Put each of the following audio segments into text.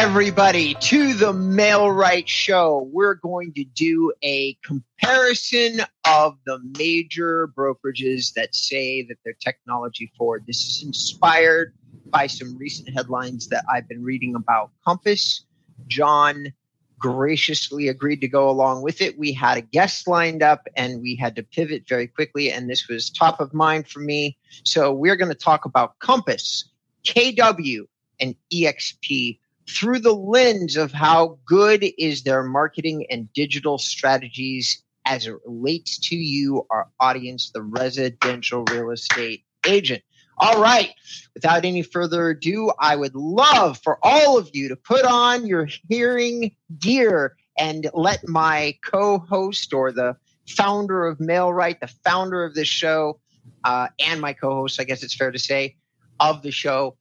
everybody to the Mail-Right show. We're going to do a comparison of the major brokerages that say that they're technology forward. This is inspired by some recent headlines that I've been reading about Compass. John graciously agreed to go along with it. We had a guest lined up and we had to pivot very quickly, and this was top of mind for me. So we're going to talk about Compass, KW, and EXP through the lens of how good is their marketing and digital strategies as it relates to you, our audience, the residential real estate agent. All right. Without any further ado, I would love for all of you to put on your hearing gear and let my co-host or the founder of Mail-Right, the founder of this show, and my co-host, I guess it's fair to say, of the show,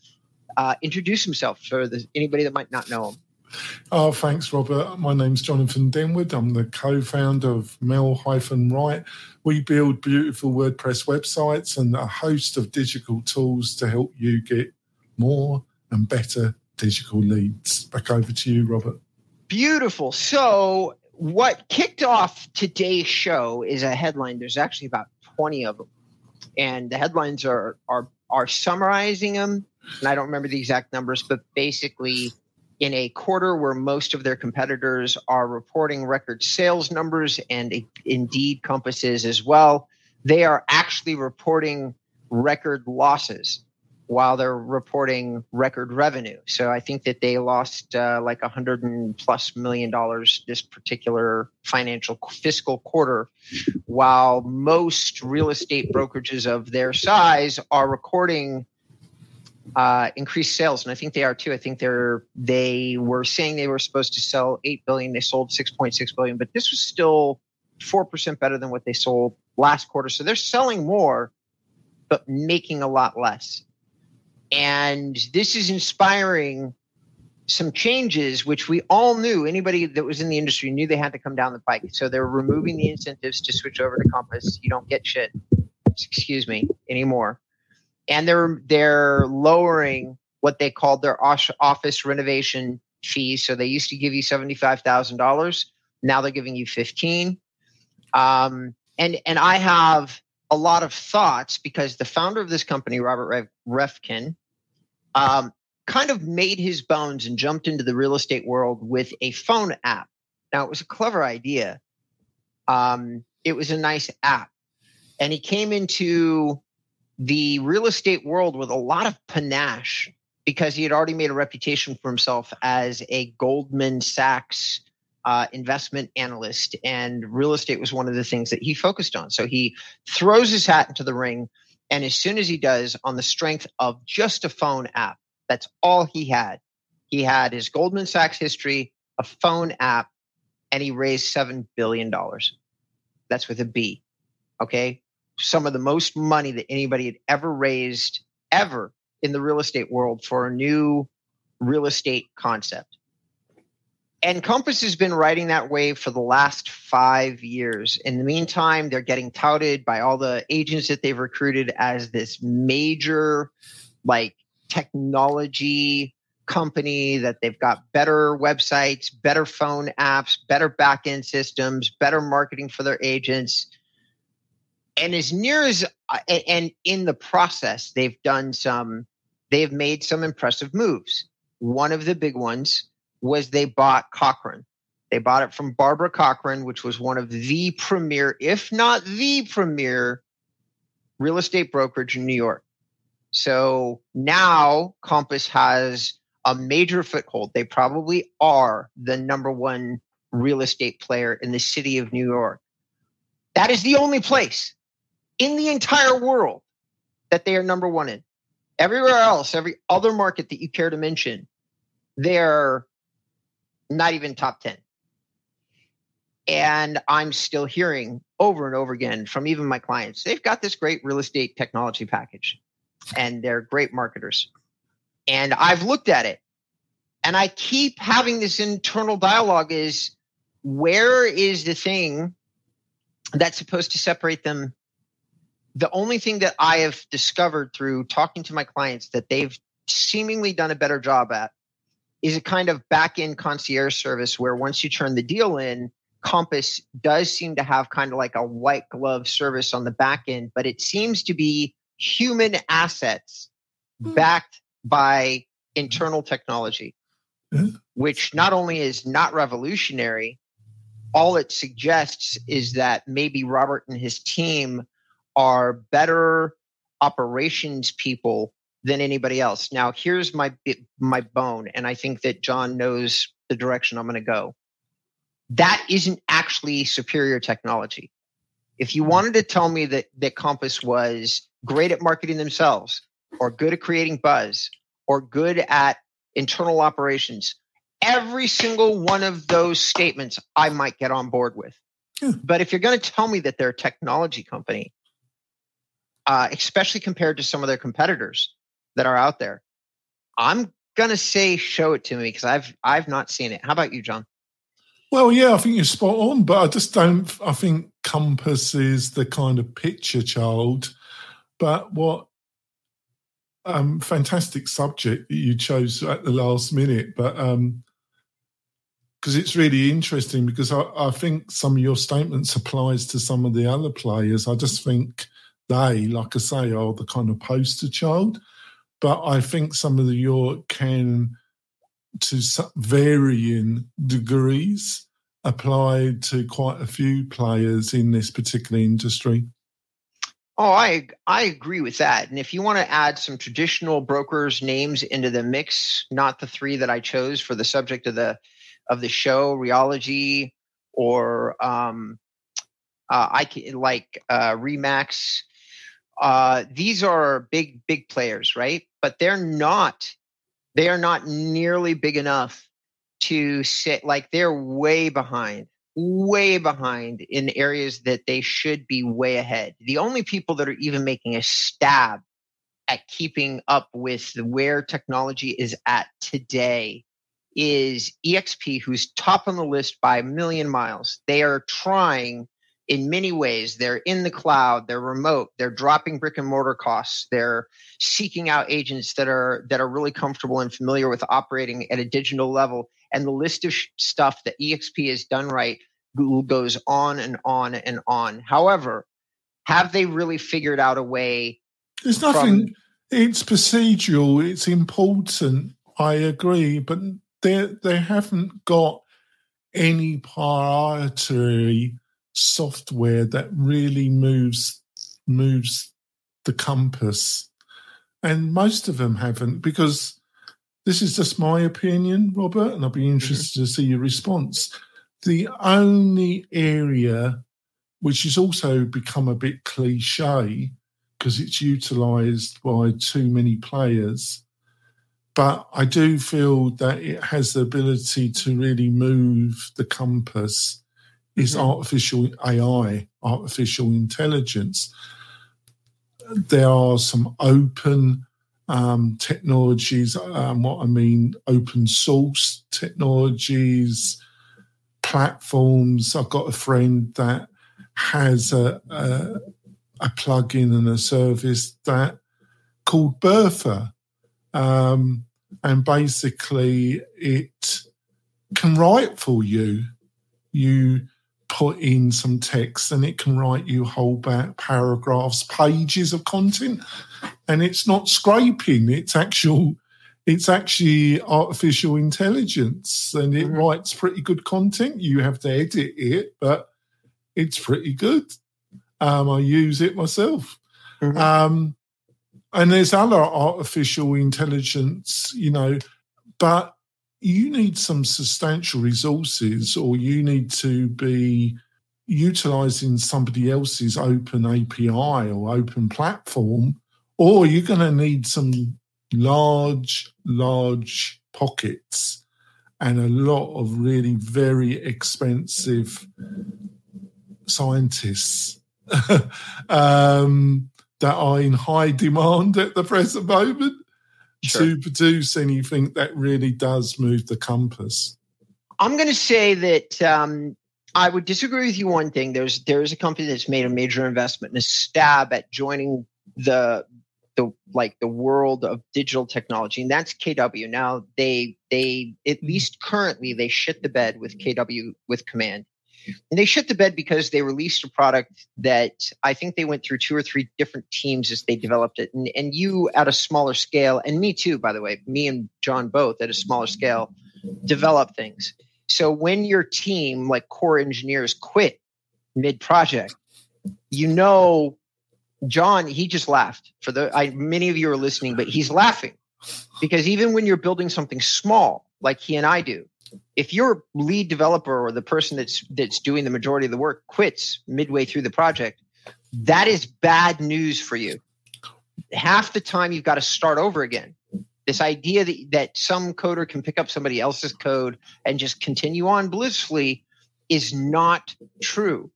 introduce himself for anybody that might not know him. Oh, thanks, Robert. My name's Jonathan Denwood. I'm the co-founder of Mail-Right. We build beautiful WordPress websites and a host of digital tools to help you get more and better digital leads. Back over to you, Robert. Beautiful. So what kicked off today's show is a headline. There's actually about 20 of them. And the headlines are summarizing them. And I don't remember the exact numbers, but basically in a quarter where most of their competitors are reporting record sales numbers, and indeed Compass is as well, they are actually reporting record losses while they're reporting record revenue. So I think that they lost like $100+ million this particular fiscal quarter, while most real estate brokerages of their size are recording increased sales. And I think they are too. I think they were saying they were supposed to sell $8 billion. They sold $6.6 billion, but this was still 4% better than what they sold last quarter. So they're selling more, but making a lot less. And this is inspiring some changes, which we all knew. Anybody that was in the industry knew they had to come down the pike. So they're removing the incentives to switch over to Compass. You don't get shit, anymore. And they're lowering what they called their office renovation fees. So they used to give you $75,000. Now they're giving you $15,000. And I have a lot of thoughts because the founder of this company, Robert Reffkin, kind of made his bones and jumped into the real estate world with a phone app. Now, it was a clever idea. It was a nice app. And he came into the real estate world with a lot of panache because he had already made a reputation for himself as a Goldman Sachs investment analyst, and real estate was one of the things that he focused on. So he throws his hat into the ring, and as soon as he does, on the strength of just a phone app, that's all he had. He had his Goldman Sachs history, a phone app, and he raised $7 billion. That's with a B, okay? Some of the most money that anybody had ever raised ever in the real estate world for a new real estate concept. And Compass has been riding that wave for the last 5 years. In the meantime, they're getting touted by all the agents that they've recruited as this major technology company, that they've got better websites, better phone apps, better back-end systems, better marketing for their agents. And in the process, they've made some impressive moves. One of the big ones was they bought Cochrane. They bought it from Barbara Cochrane, which was one of the premier, if not the premier, real estate brokerage in New York. So now Compass has a major foothold. They probably are the number one real estate player in the city of New York. That is the only place in the entire world that they are number one in. Everywhere else, every other market that you care to mention, they're not even top 10. And I'm still hearing over and over again from even my clients, they've got this great real estate technology package and they're great marketers. And I've looked at it and I keep having this internal dialogue is, where is the thing that's supposed to separate them? The only thing that I have discovered through talking to my clients that they've seemingly done a better job at is a kind of back-end concierge service where once you turn the deal in, Compass does seem to have kind of like a white glove service on the back end, but it seems to be human assets backed by internal technology, which not only is not revolutionary, all it suggests is that maybe Robert and his team are better operations people than anybody else. Now, here's my bone, and I think that John knows the direction I'm going to go. That isn't actually superior technology. If you wanted to tell me that Compass was great at marketing themselves, or good at creating buzz, or good at internal operations, every single one of those statements I might get on board with. But if you're going to tell me that they're a technology company, especially compared to some of their competitors that are out there, I'm going to say show it to me because I've not seen it. How about you, John? Well, yeah, I think you're spot on, but I think Compass is the kind of picture child. But what fantastic subject that you chose at the last minute. But because it's really interesting, because I think some of your statements applies to some of the other players. I just think they, like I say, are the kind of poster child. But I think some of your can... to varying degrees applied to quite a few players in this particular industry. Oh, I agree with that. And if you want to add some traditional brokers' names into the mix, not the three that I chose for the subject of the show, Realogy or Remax. These are big players, right? But they're not. They are not nearly big enough to sit, like they're way behind in areas that they should be way ahead. The only people that are even making a stab at keeping up with where technology is at today is EXP, who's top on the list by a million miles. They are trying in many ways. They're in the cloud, they're remote, they're dropping brick and mortar costs, they're seeking out agents that are really comfortable and familiar with operating at a digital level. And the list of stuff that EXP has done right goes on and on and on. However, have they really figured out a way? There's nothing, it's procedural, it's important, I agree, but they haven't got any proprietary software that really moves the compass, and most of them haven't, because this is just my opinion, Robert, and I'll be interested to see your response. The only area which has also become a bit cliche because it's utilized by too many players, but I do feel that it has the ability to really move the compass, is artificial AI, artificial intelligence. There are some open technologies, open source technologies, platforms. I've got a friend that has a plugin and a service that called Bertha. And basically it can write for you. You put in some text and it can write you whole paragraphs, pages of content, and it's not scraping, it's actually artificial intelligence, and it writes pretty good content. You have to edit it, but it's pretty good. I use it myself. And there's other artificial intelligence, but you need some substantial resources, or you need to be utilising somebody else's open API or open platform, or you're going to need some large pockets and a lot of really very expensive scientists that are in high demand at the present moment. Sure. To produce anything that really does move the compass. I'm going to say that I would disagree with you one thing. There's a company that's made a major investment and a stab at joining the the world of digital technology, and that's KW. Now they at least currently they shit the bed with KW with Command, and they shit the bed because they released a product that I think they went through 2 or 3 different teams as they developed it, and you at a smaller scale, and me too, by the way, me and John both at a smaller scale develop things. So when your team, like core engineers, quit mid-project, you know, John, he just laughed. Many of you are listening, but he's laughing because even when you're building something small, like he and I do, if your lead developer or the person that's doing the majority of the work quits midway through the project, that is bad news for you. Half the time you've got to start over again. This idea that some coder can pick up somebody else's code and just continue on blissfully is not true.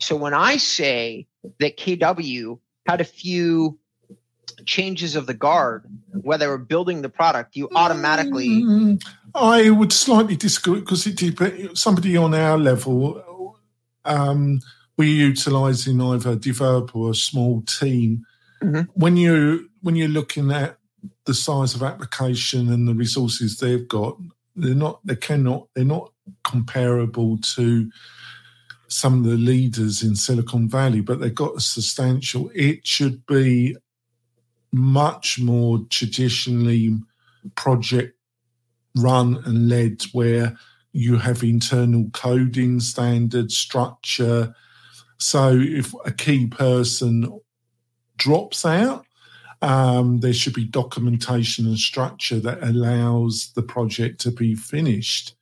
So when I say that KW had a few changes of the guard where they were building the product, you automatically... I would slightly disagree because it depends. Somebody on our level, we're utilising either a developer or a small team. Mm-hmm. When you're looking at the size of application and the resources they've got, they're not comparable to some of the leaders in Silicon Valley, but they've got a substantial. It should be much more traditionally project run and led, where you have internal coding standard structure. So if a key person drops out, there should be documentation and structure that allows the project to be finished.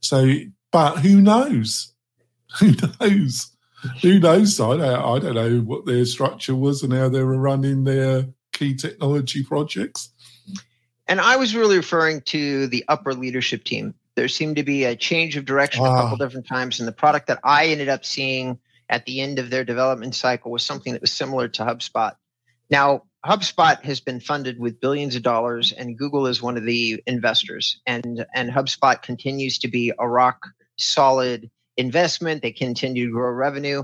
So, but who knows? Who knows? I don't know what their structure was and how they were running their key technology projects. And I was really referring to the upper leadership team. There seemed to be a change of direction a couple different times, and the product that I ended up seeing at the end of their development cycle was something that was similar to HubSpot. Now, HubSpot has been funded with billions of dollars, and Google is one of the investors. And HubSpot continues to be a rock-solid investment. They continue to grow revenue,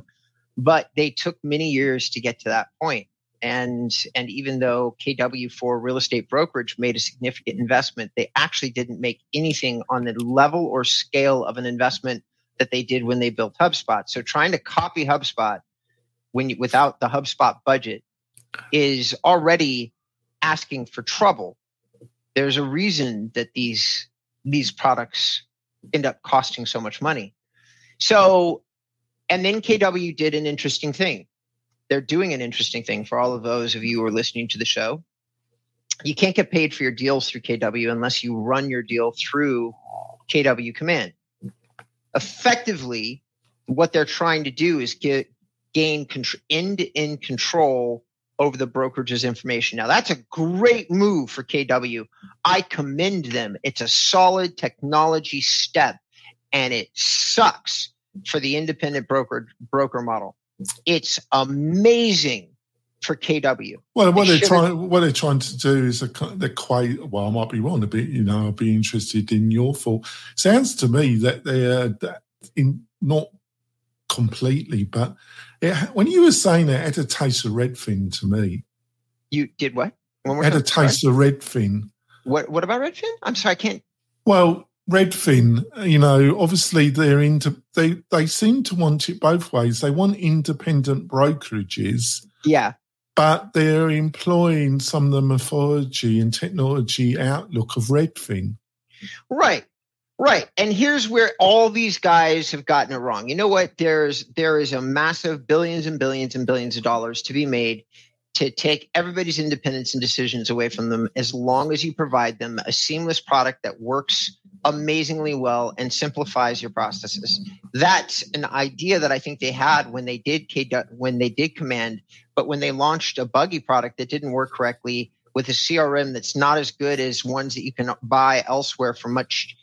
but they took many years to get to that point. And even though KW for real estate brokerage made a significant investment, they actually didn't make anything on the level or scale of an investment that they did when they built HubSpot. So trying to copy HubSpot without the HubSpot budget is already asking for trouble. There's a reason that these products end up costing so much money. So, and then KW did an interesting thing. They're doing an interesting thing for all of those of you who are listening to the show. You can't get paid for your deals through KW unless you run your deal through KW Command. Effectively, what they're trying to do is gain end-to-end control over the brokerage's information. Now, that's a great move for KW. I commend them. It's a solid technology step, and it sucks for the independent broker model. It's amazing for KW. Well, what they're trying to do is I might be wrong a bit. You know, I'll be interested in your thought. Sounds to me that they're not completely, but when you were saying that, it had a taste of Redfin to me. You did what? Had a taste of Redfin. What about Redfin? I'm sorry, I can't. Well, Redfin, you know, obviously they seem to want it both ways. They want independent brokerages. Yeah. But they're employing some of the methodology and technology outlook of Redfin. Right. And here's where all these guys have gotten it wrong. You know what? There is a massive billions and billions and billions of dollars to be made to take everybody's independence and decisions away from them, as long as you provide them a seamless product that works amazingly well and simplifies your processes. That's an idea that I think they had when they did Command, but when they launched a buggy product that didn't work correctly with a CRM that's not as good as ones that you can buy elsewhere for much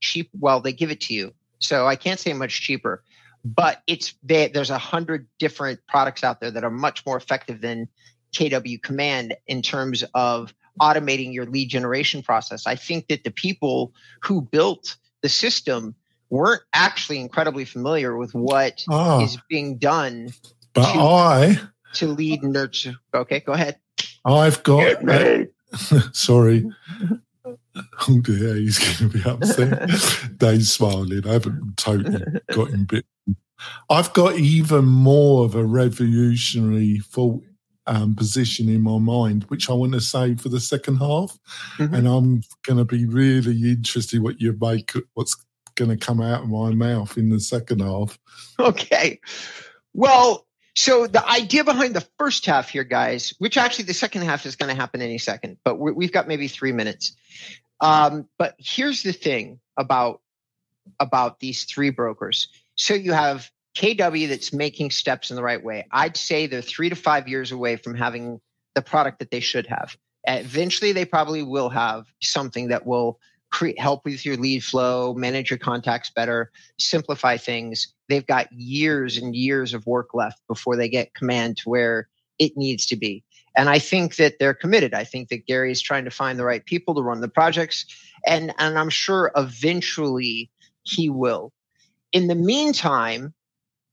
cheap. Well, they give it to you, so I can't say much cheaper, but there's 100 different products out there that are much more effective than KW Command in terms of automating your lead generation process. I think that the people who built the system weren't actually incredibly familiar with what is being done to lead and nurture. Okay, go ahead. I've got... sorry. Oh dear, he's going to be upset. Dave's smiling. I haven't totally got him bitten. I've got even more of a revolutionary thought position in my mind, which I want to save for the second half. Mm-hmm. And I'm going to be really interested what you make, what's going to come out of my mouth in the second half. Okay. Well, so the idea behind the first half here, guys, which actually the second half is going to happen any second, but we've got maybe 3 minutes. But here's the thing about these three brokers. So you have KW that's making steps in the right way. I'd say they're 3 to 5 years away from having the product that they should have. Eventually, they probably will have something that will help with your lead flow, manage your contacts better, simplify things. They've got years and years of work left before they get Command to where it needs to be. And I think that they're committed. I think that Gary's trying to find the right people to run the projects. And I'm sure eventually he will. In the meantime,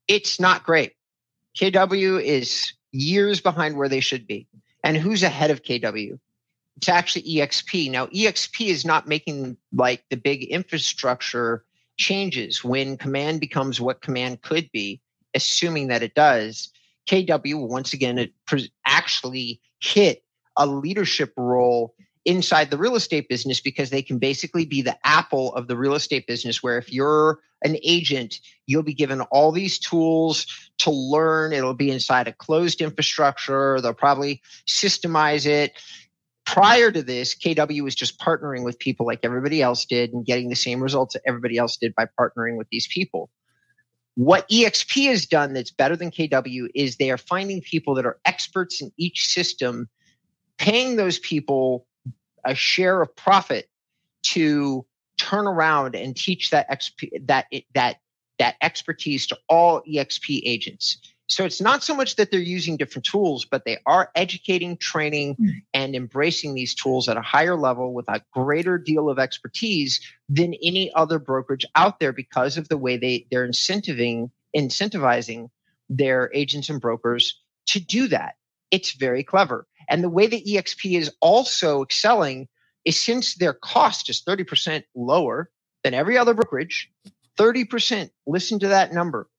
it's not great. KW is years behind where they should be. And who's ahead of KW? It's actually EXP. Now, EXP is not making like the big infrastructure changes. When Command becomes what Command could be, assuming that it does, KW will once again actually hit a leadership role inside the real estate business, because they can basically be the Apple of the real estate business, where if you're an agent, you'll be given all these tools to learn. It'll be inside a closed infrastructure. They'll probably systemize it. Prior to this, KW was just partnering with people like everybody else did and getting the same results that everybody else did by partnering with these people. What EXP has done that's better than KW is they are finding people that are experts in each system, paying those people a share of profit to turn around and teach that that expertise to all EXP agents. So it's not so much that they're using different tools, but they are educating, training, and embracing these tools at a higher level with a greater deal of expertise than any other brokerage out there, because of the way they're incentivizing their agents and brokers to do that. It's very clever. And the way that EXP is also excelling is, since their cost is 30% lower than every other brokerage, 30%, listen to that number.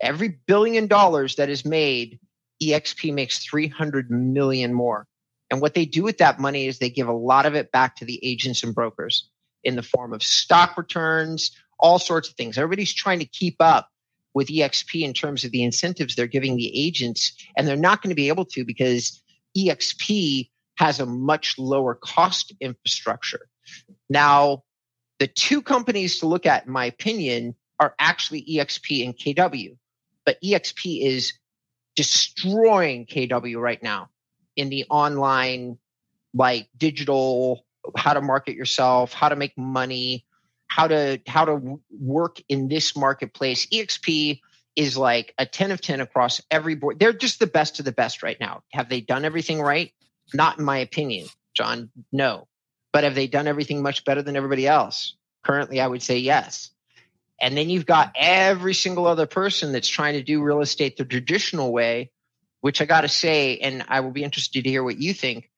Every $1 billion that is made, EXP makes 300 million more. And what they do with that money is they give a lot of it back to the agents and brokers in the form of stock returns, all sorts of things. Everybody's trying to keep up with EXP in terms of the incentives they're giving the agents, and they're not going to be able to, because EXP has a much lower cost infrastructure. Now, the two companies to look at, in my opinion, are actually EXP and KW. But EXP is destroying KW right now in the online, like, digital, how to market yourself, how to make money, how to work in this marketplace. EXP is like a 10 of 10 across every board. They're just the best of the best right now. Have they done everything right? Not in my opinion, John, no. But have they done everything much better than everybody else? Currently, I would say yes. And then you've got every single other person that's trying to do real estate the traditional way, which I got to say, and I will be interested to hear what you think.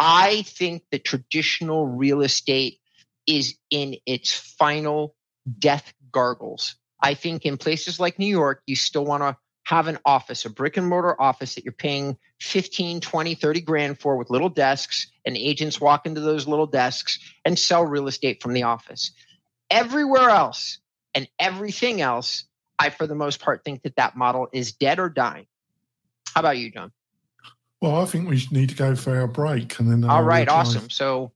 I think the traditional real estate is in its final death gargles. I think in places like New York, you still want to have an office, a brick and mortar office that you're paying 15, 20, 30 grand for, with little desks, and agents walk into those little desks and sell real estate from the office. Everywhere else, and everything else, I, for the most part, think that model is dead or dying. How about you, John? Well, I think we need to go for our break. And then all right, awesome. So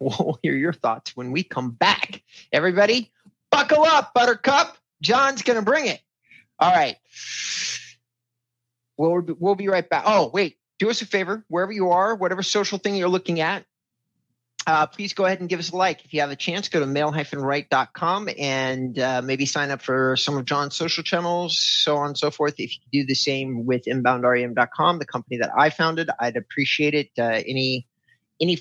we'll hear your thoughts when we come back. Everybody, buckle up, Buttercup. John's going to bring it. All right. We'll be right back. Oh, wait. Do us a favor. Wherever you are, whatever social thing you're looking at, please go ahead and give us a like. If you have a chance, go to mail-right.com and maybe sign up for some of John's social channels, so on and so forth. If you do the same with inboundram.com, the company that I founded, I'd appreciate it. Any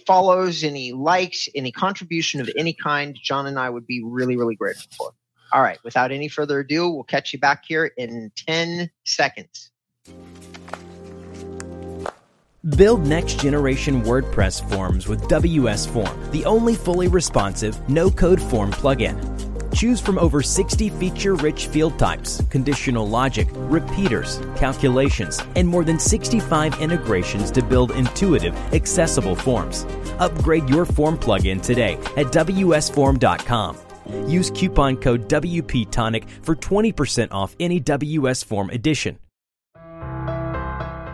follows, any likes, any contribution of any kind, John and I would be really, really grateful for. All right. Without any further ado, we'll catch you back here in 10 seconds. Build next-generation WordPress forms with WS Form, the only fully responsive, no-code form plugin. Choose from over 60 feature-rich field types, conditional logic, repeaters, calculations, and more than 65 integrations to build intuitive, accessible forms. Upgrade your form plugin today at WSForm.com. Use coupon code WPTonic for 20% off any WS Form edition.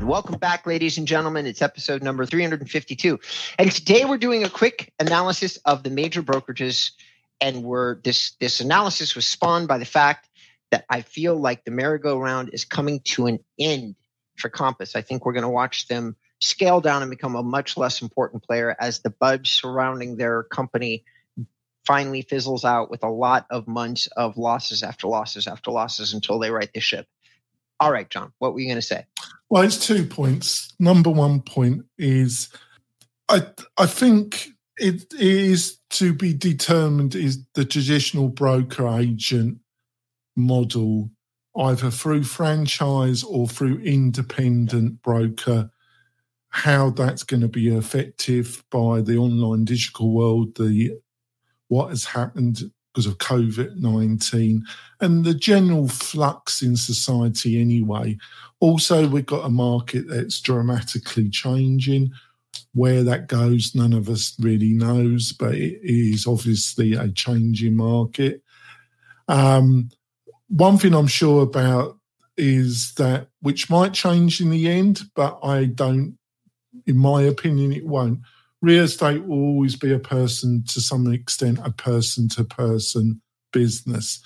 Welcome back, ladies and gentlemen. It's episode number 352. And today we're doing a quick analysis of the major brokerages. And this analysis was spawned by the fact that I feel like the merry-go-round is coming to an end for Compass. I think we're going to watch them scale down and become a much less important player as the buzz surrounding their company finally fizzles out with a lot of months of losses after losses after losses until they right the ship. All right, John, what were you going to say? Well, it's 2 points. Number 1 point is I think it is to be determined is the traditional broker-agent model, either through franchise or through independent broker, how that's going to be effective by the online digital world, what has happened because of COVID-19 and the general flux in society anyway. Also, we've got a market that's dramatically changing. Where that goes, none of us really knows, but it is obviously a changing market. One thing I'm sure about is that, which might change in the end, but in my opinion, it won't. Real estate will always be a person-to-person business.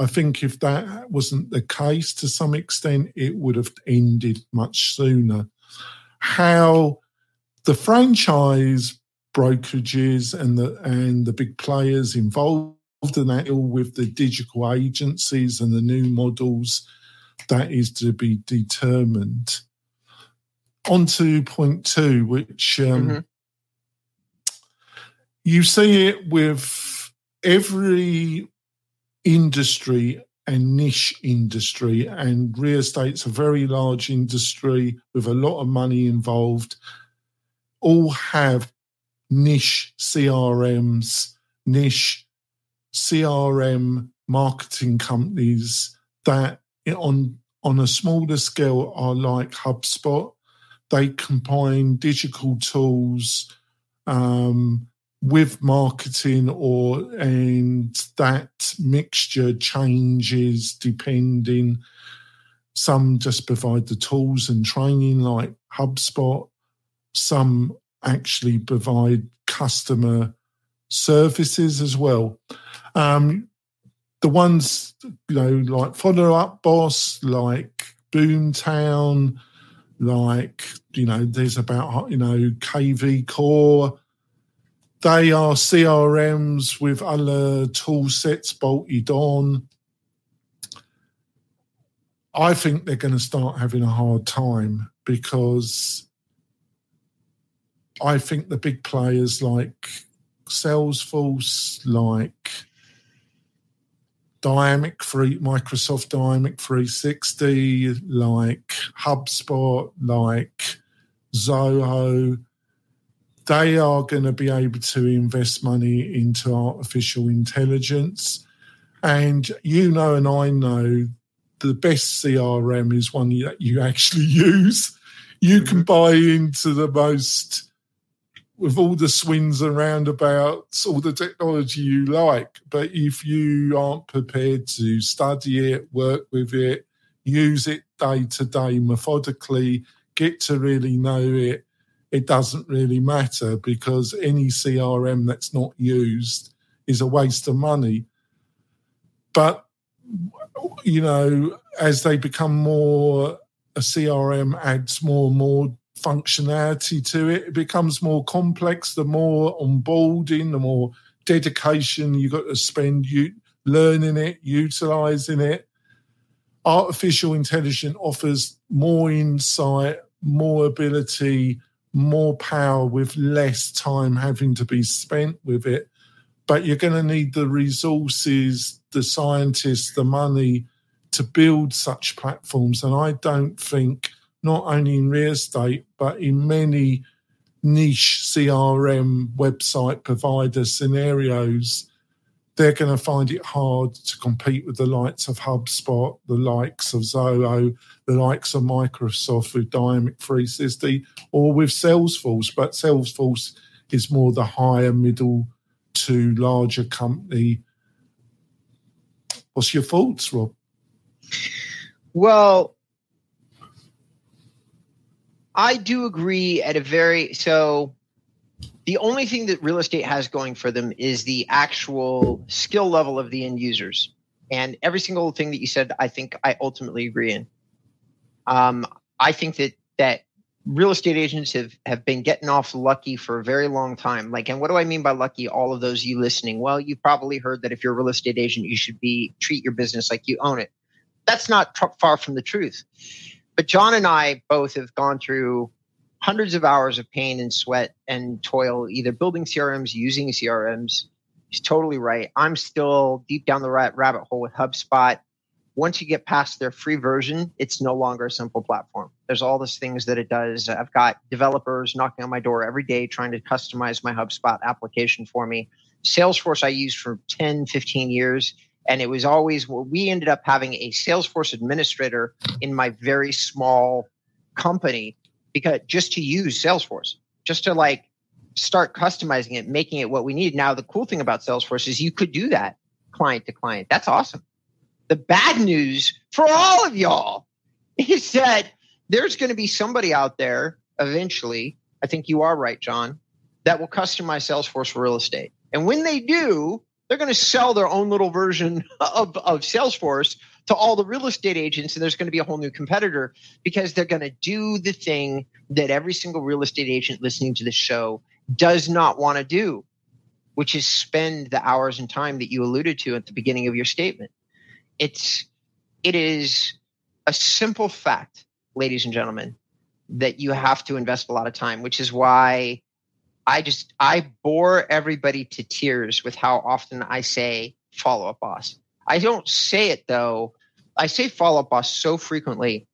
I think if that wasn't the case to some extent, it would have ended much sooner. How the franchise brokerages and the big players involved in that deal with the digital agencies and the new models, that is to be determined. On to point two, which... You see it with every industry and niche industry, and real estate's a very large industry with a lot of money involved, all have niche CRMs, niche CRM marketing companies that on a smaller scale are like HubSpot. They combine digital tools, with marketing, and that mixture changes depending. Some just provide the tools and training like HubSpot. Some actually provide customer services as well. The ones, like Follow Up Boss, like Boomtown, there's about, KV Core. They are CRMs with other tool sets bolted on. I think they're going to start having a hard time because I think the big players like Salesforce, like Microsoft Dynamics 360, like HubSpot, like Zoho, they are going to be able to invest money into artificial intelligence. And and I know the best CRM is one that you actually use. You can buy into the most, with all the swings and roundabouts, all the technology you like. But if you aren't prepared to study it, work with it, use it day to day methodically, get to really know it, it doesn't really matter, because any CRM that's not used is a waste of money. But, as they become more, a CRM adds more and more functionality to it. It becomes more complex, the more onboarding, the more dedication you've got to spend learning it, utilising it. Artificial intelligence offers more insight, more ability, more power with less time having to be spent with it. But you're going to need the resources, the scientists, the money to build such platforms. And I don't think, not only in real estate, but in many niche CRM website provider scenarios, they're going to find it hard to compete with the likes of HubSpot, the likes of Zoho, the likes of Microsoft with Dynamics 360, or with Salesforce. But Salesforce is more the higher middle to larger company. What's your thoughts, Rob? Well, I do agree at a very – so the only thing that real estate has going for them is the actual skill level of the end users. And every single thing that you said, I think I ultimately agree in. I think that real estate agents have been getting off lucky for a very long time. Like, and what do I mean by lucky? All of those of you listening. Well, you probably heard that if you're a real estate agent, you should treat your business like you own it. That's not far from the truth. But John and I both have gone through hundreds of hours of pain and sweat and toil, either building CRMs, using CRMs. He's totally right. I'm still deep down the rabbit hole with HubSpot. Once you get past their free version, it's no longer a simple platform. There's all these things that it does. I've got developers knocking on my door every day trying to customize my HubSpot application for me. Salesforce I used for 10, 15 years. And it was always, well, we ended up having a Salesforce administrator in my very small company because just to use Salesforce, just to like start customizing it, making it what we need. Now, the cool thing about Salesforce is you could do that client to client. That's awesome. The bad news for all of y'all is that there's going to be somebody out there eventually, I think you are right, John, that will customize Salesforce for real estate. And when they do, they're going to sell their own little version of Salesforce to all the real estate agents, and there's going to be a whole new competitor because they're going to do the thing that every single real estate agent listening to this show does not want to do, which is spend the hours and time that you alluded to at the beginning of your statement. It is a simple fact, ladies and gentlemen, that you have to invest a lot of time, which is why I bore everybody to tears with how often I say follow up boss. I don't say it though. I say follow up boss so frequently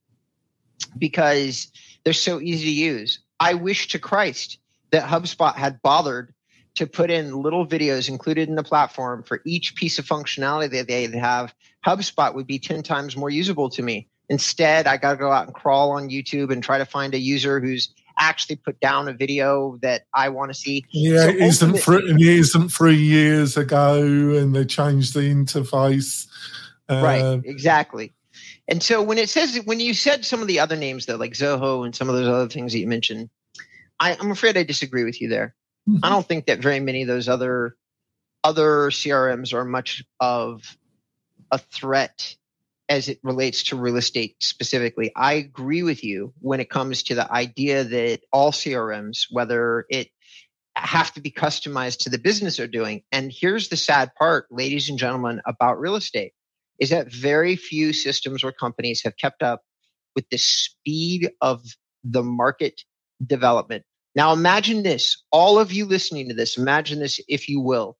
because they're so easy to use. I wish to Christ that HubSpot had bothered to put in little videos included in the platform for each piece of functionality that they have. HubSpot would be 10 times more usable to me. Instead, I got to go out and crawl on YouTube and try to find a user who's actually put down a video that I want to see. Yeah, so it isn't 3 years ago, and they changed the interface. Right, exactly. And so when you said some of the other names though, like Zoho and some of those other things that you mentioned, I'm afraid I disagree with you there. Mm-hmm. I don't think that very many of those other CRMs are much of a threat as it relates to real estate specifically. I agree with you when it comes to the idea that all CRMs, whether it have to be customized to the business they're doing. And here's the sad part, ladies and gentlemen, about real estate is that very few systems or companies have kept up with the speed of the market development. Now imagine this, all of you listening to this, imagine this if you will.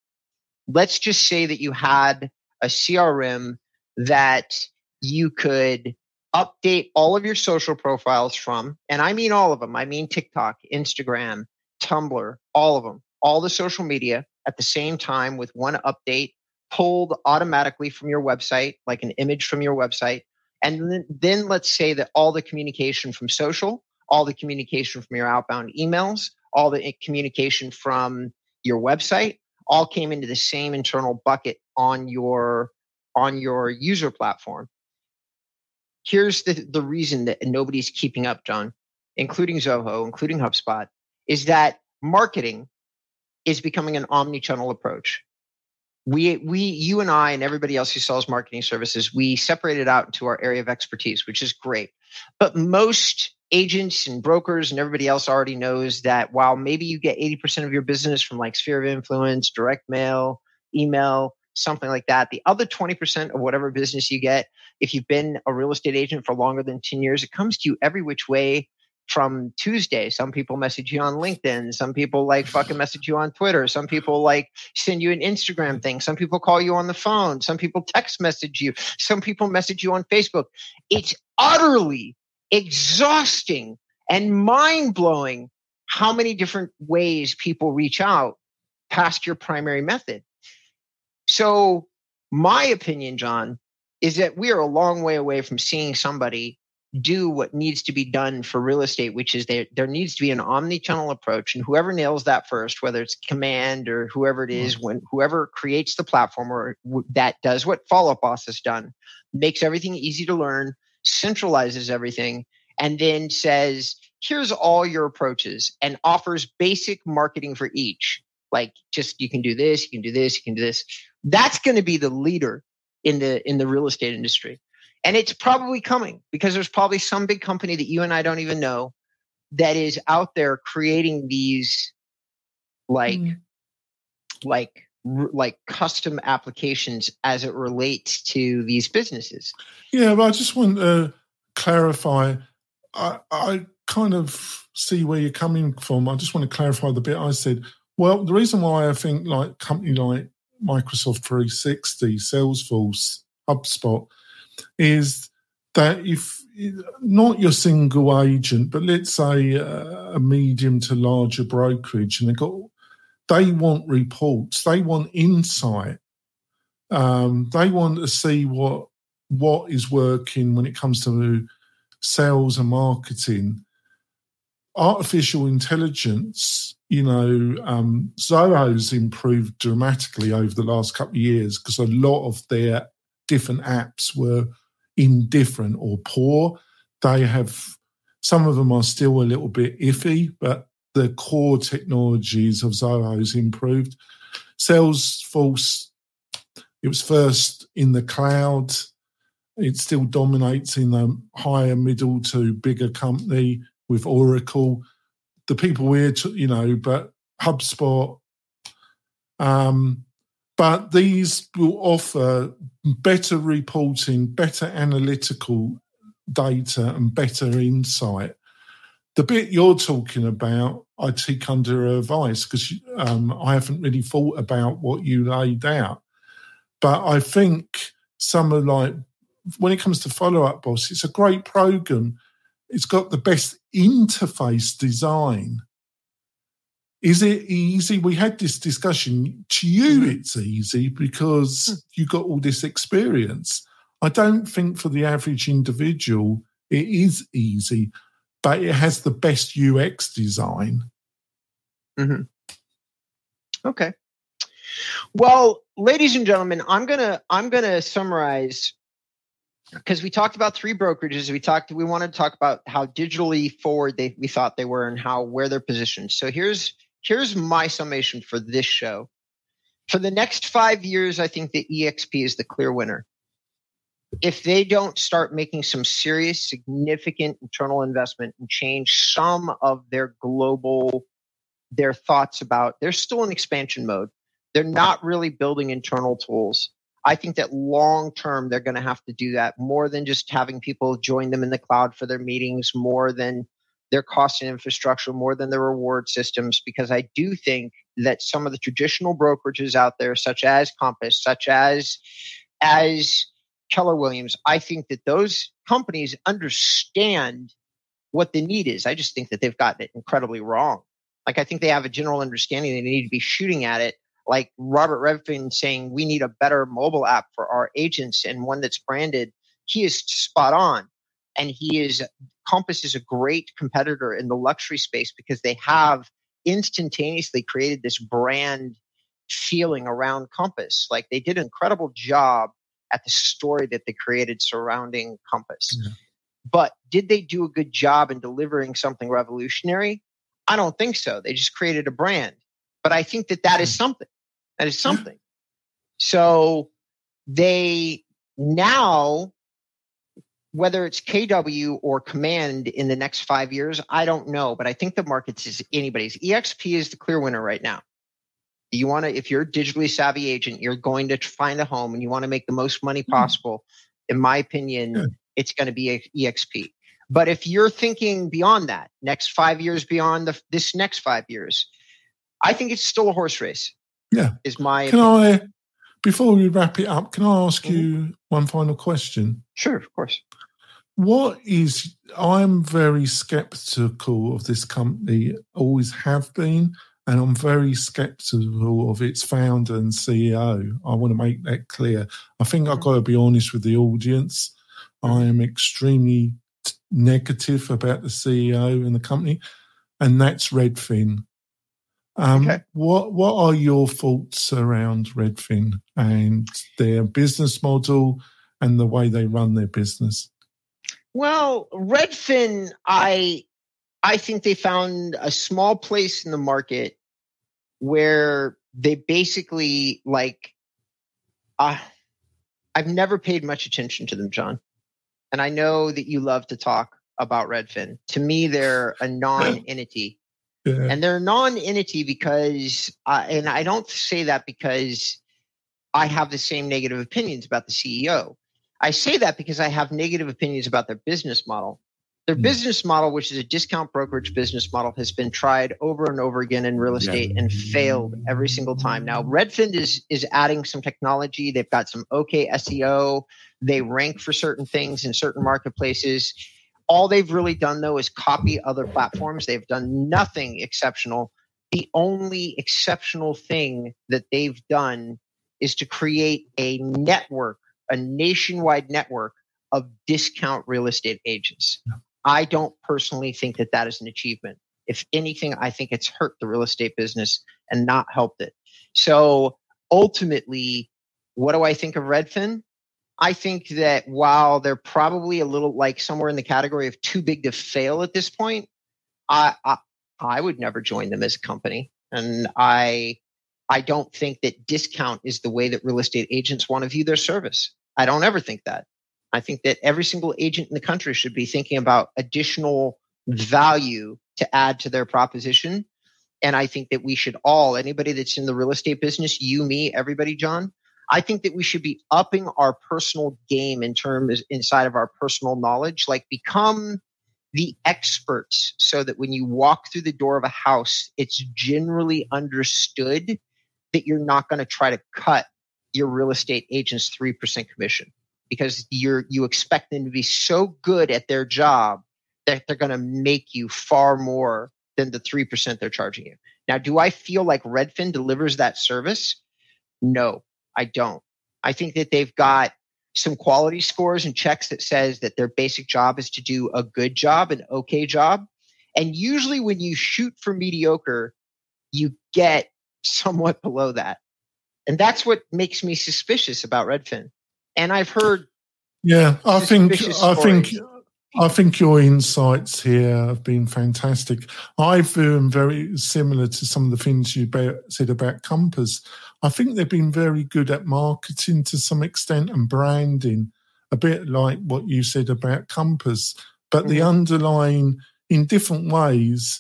Let's just say that you had a CRM that you could update all of your social profiles from, and I mean all of them. I mean TikTok, Instagram, Tumblr, all of them, all the social media at the same time with one update pulled automatically from your website, like an image from your website. And then let's say that all the communication from social, all the communication from your outbound emails, all the communication from your website, all came into the same internal bucket on your user platform. Here's the reason that nobody's keeping up, John, including Zoho, including HubSpot, is that marketing is becoming an omni-channel approach. You and I and everybody else who sells marketing services, we separate it out into our area of expertise, which is great. But most agents and brokers and everybody else already knows that while maybe you get 80% of your business from like sphere of influence, direct mail, email, something like that, the other 20% of whatever business you get, if you've been a real estate agent for longer than 10 years, it comes to you every which way from Tuesday. Some people message you on LinkedIn. Some people like fucking message you on Twitter. Some people like send you an Instagram thing. Some people call you on the phone. Some people text message you. Some people message you on Facebook. It's utterly exhausting and mind-blowing how many different ways people reach out past your primary method. So my opinion, John, is that we are a long way away from seeing somebody do what needs to be done for real estate, which is there needs to be an omni-channel approach. And whoever nails that first, whether it's Command or whoever it is, when whoever creates the platform or that does what Follow Up Boss has done, makes everything easy to learn, centralizes everything, and then says, here's all your approaches and offers basic marketing for each. Like just, you can do this, you can do this, you can do this. That's going to be the leader in the real estate industry. And it's probably coming because there's probably some big company that you and I don't even know that is out there creating these like custom applications as it relates to these businesses. Yeah, but I just want to clarify. I kind of see where you're coming from. I just want to clarify the bit I said. Well, the reason why I think like company like Microsoft 360, Salesforce, HubSpot, is that if not your single agent, but let's say a medium to larger brokerage, and they want reports, they want insight, they want to see what is working when it comes to sales and marketing, artificial intelligence. You know, Zoho's improved dramatically over the last couple of years because a lot of their different apps were indifferent or poor. They have, some of them are still a little bit iffy, but the core technologies of Zoho's improved. Salesforce, it was first in the cloud. It still dominates in the higher middle to bigger company with Oracle. The people we're, but HubSpot, but these will offer better reporting, better analytical data, and better insight. The bit you're talking about, I take under advice because I haven't really thought about what you laid out. But I think when it comes to Follow Up Boss, it's a great program. It's got the best interface design. Is it easy? We had this discussion. To you, it's easy because you got all this experience. I don't think for the average individual it is easy, but it has the best UX design. Mm-hmm. Okay. Well, ladies and gentlemen, I'm gonna summarize because we talked about three brokerages. We wanted to talk about how digitally forward we thought they were and where they're positioned. So here's my summation for this show. For the next 5 years, I think that EXP is the clear winner. If they don't start making some serious, significant internal investment and change some of their thoughts about, they're still in expansion mode. They're not really building internal tools. I think that long-term, they're going to have to do that more than just having people join them in the cloud for their meetings, more than their cost and infrastructure, more than their reward systems, because I do think that some of the traditional brokerages out there, such as Compass, such as Keller Williams, I think that those companies understand what the need is. I just think that they've gotten it incredibly wrong. Like, I think they have a general understanding that they need to be shooting at it. Like Robert Reffkin saying, we need a better mobile app for our agents and one that's branded. He is spot on. And Compass is a great competitor in the luxury space because they have instantaneously created this brand feeling around Compass. Like, they did an incredible job at the story that they created surrounding Compass. Yeah. But did they do a good job in delivering something revolutionary? I don't think so. They just created a brand. But I think that is something. That is something. So they now Whether it's KW or Command in the next 5 years, I don't know, but I think the market is anybody's. EXP is the clear winner right now. You want to, if you're a digitally savvy agent, you're going to find a home and you want to make the most money possible. In my opinion, it's going to be EXP. But if you're thinking beyond that, next 5 years, beyond this next 5 years, I think it's still a horse race. Yeah. Is my opinion. Before we wrap it up, can I ask you one final question? Sure, of course. I'm very skeptical of this company, always have been, and I'm very skeptical of its founder and CEO. I want to make that clear. I think I've got to be honest with the audience. I am extremely negative about the CEO and the company, and that's Redfin. Okay. What are your thoughts around Redfin and their business model and the way they run their business? Well, Redfin, I think they found a small place in the market where they basically I've never paid much attention to them, John. And I know that you love to talk about Redfin. To me, they're a non-entity. Yeah. And they're non-entity because, and I don't say that because I have the same negative opinions about the CEO. I say that because I have negative opinions about their business model. Their business model, which is a discount brokerage business model, has been tried over and over again in real estate and failed every single time. Now, Redfin is adding some technology. They've got some okay SEO. They rank for certain things in certain marketplaces. All they've really done, though, is copy other platforms. They've done nothing exceptional. The only exceptional thing that they've done is to create a network, a nationwide network of discount real estate agents. I don't personally think that that is an achievement. If anything, I think it's hurt the real estate business and not helped it. So ultimately, what do I think of Redfin? I think that while they're probably a little like somewhere in the category of too big to fail at this point, I would never join them as a company. And I don't think that discount is the way that real estate agents want to view their service. I don't ever think that. I think that every single agent in the country should be thinking about additional value to add to their proposition. And I think that we should all, anybody that's in the real estate business, you, me, everybody, John, I think that we should be upping our personal game in terms inside of our personal knowledge, like become the experts so that when you walk through the door of a house, it's generally understood that you're not going to try to cut your real estate agent's 3% commission because you expect them to be so good at their job that they're going to make you far more than the 3% they're charging you. Now, do I feel like Redfin delivers that service? No. I don't. I think that they've got some quality scores and checks that says that their basic job is to do a good job, an okay job. And usually when you shoot for mediocre, you get somewhat below that. And that's what makes me suspicious about Redfin. And I've heard I think your insights here have been fantastic. I view them very similar to some of the things you said about Compass. I think they've been very good at marketing to some extent and branding, a bit like what you said about Compass. But the underlying, in different ways,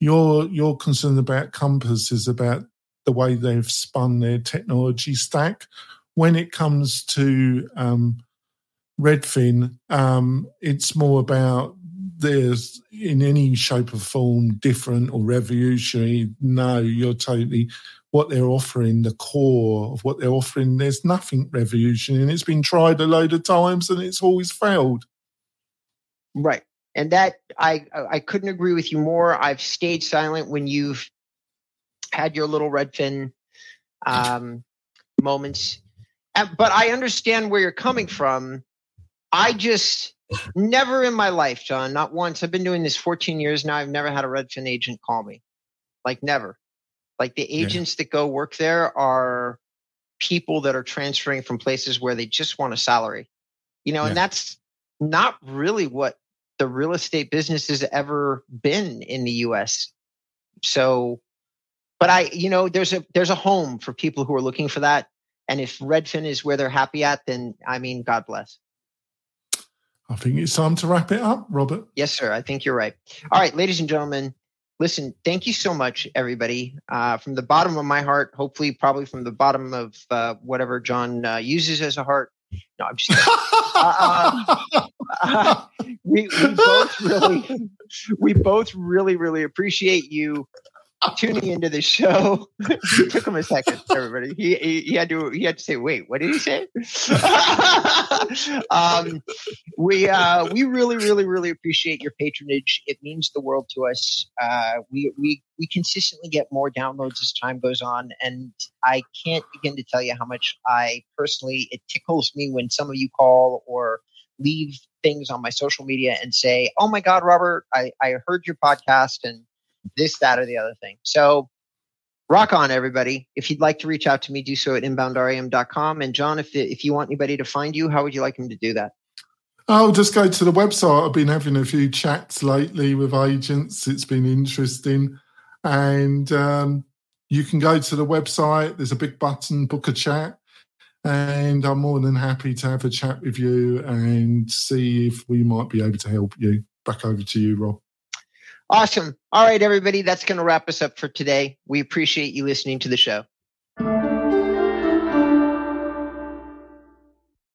your concern about Compass is about the way they've spun their technology stack. When it comes to Redfin, it's more about there's in any shape or form different or revolutionary. No, you're totally what they're offering, the core of what they're offering. There's nothing revolutionary, and it's been tried a load of times, and it's always failed. Right, and that I couldn't agree with you more. I've stayed silent when you've had your little Redfin moments, but I understand where you're coming from. I just never in my life, John, not once. I've been doing this 14 years now. I've never had a Redfin agent call me, like never. Like the agents that go work there are people that are transferring from places where they just want a salary, and that's not really what the real estate business has ever been in the U.S. So, but there's a home for people who are looking for that. And if Redfin is where they're happy at, then God bless. I think it's time to wrap it up, Robert. Yes, sir. I think you're right. All right, ladies and gentlemen, listen, thank you so much, everybody. From the bottom of my heart, hopefully probably from the bottom of whatever John uses as a heart. No, I'm just kidding. We both really appreciate you tuning into the show. It took him a second, everybody. He had to say, wait, what did he say? We really appreciate your patronage. It means the world to us. We consistently get more downloads as time goes on, and I can't begin to tell you how much it tickles me when some of you call or leave things on my social media and say, oh my God, Robert, I heard your podcast and this, that, or the other thing. So rock on, everybody. If you'd like to reach out to me, do so at inboundram.com. And John, if you want anybody to find you, how would you like them to do that? I'll just go to the website. I've been having a few chats lately with agents. It's been interesting. And you can go to the website. There's a big button, book a chat. And I'm more than happy to have a chat with you and see if we might be able to help you. Back over to you, Rob. Awesome. All right, everybody, that's going to wrap us up for today. We appreciate you listening to the show.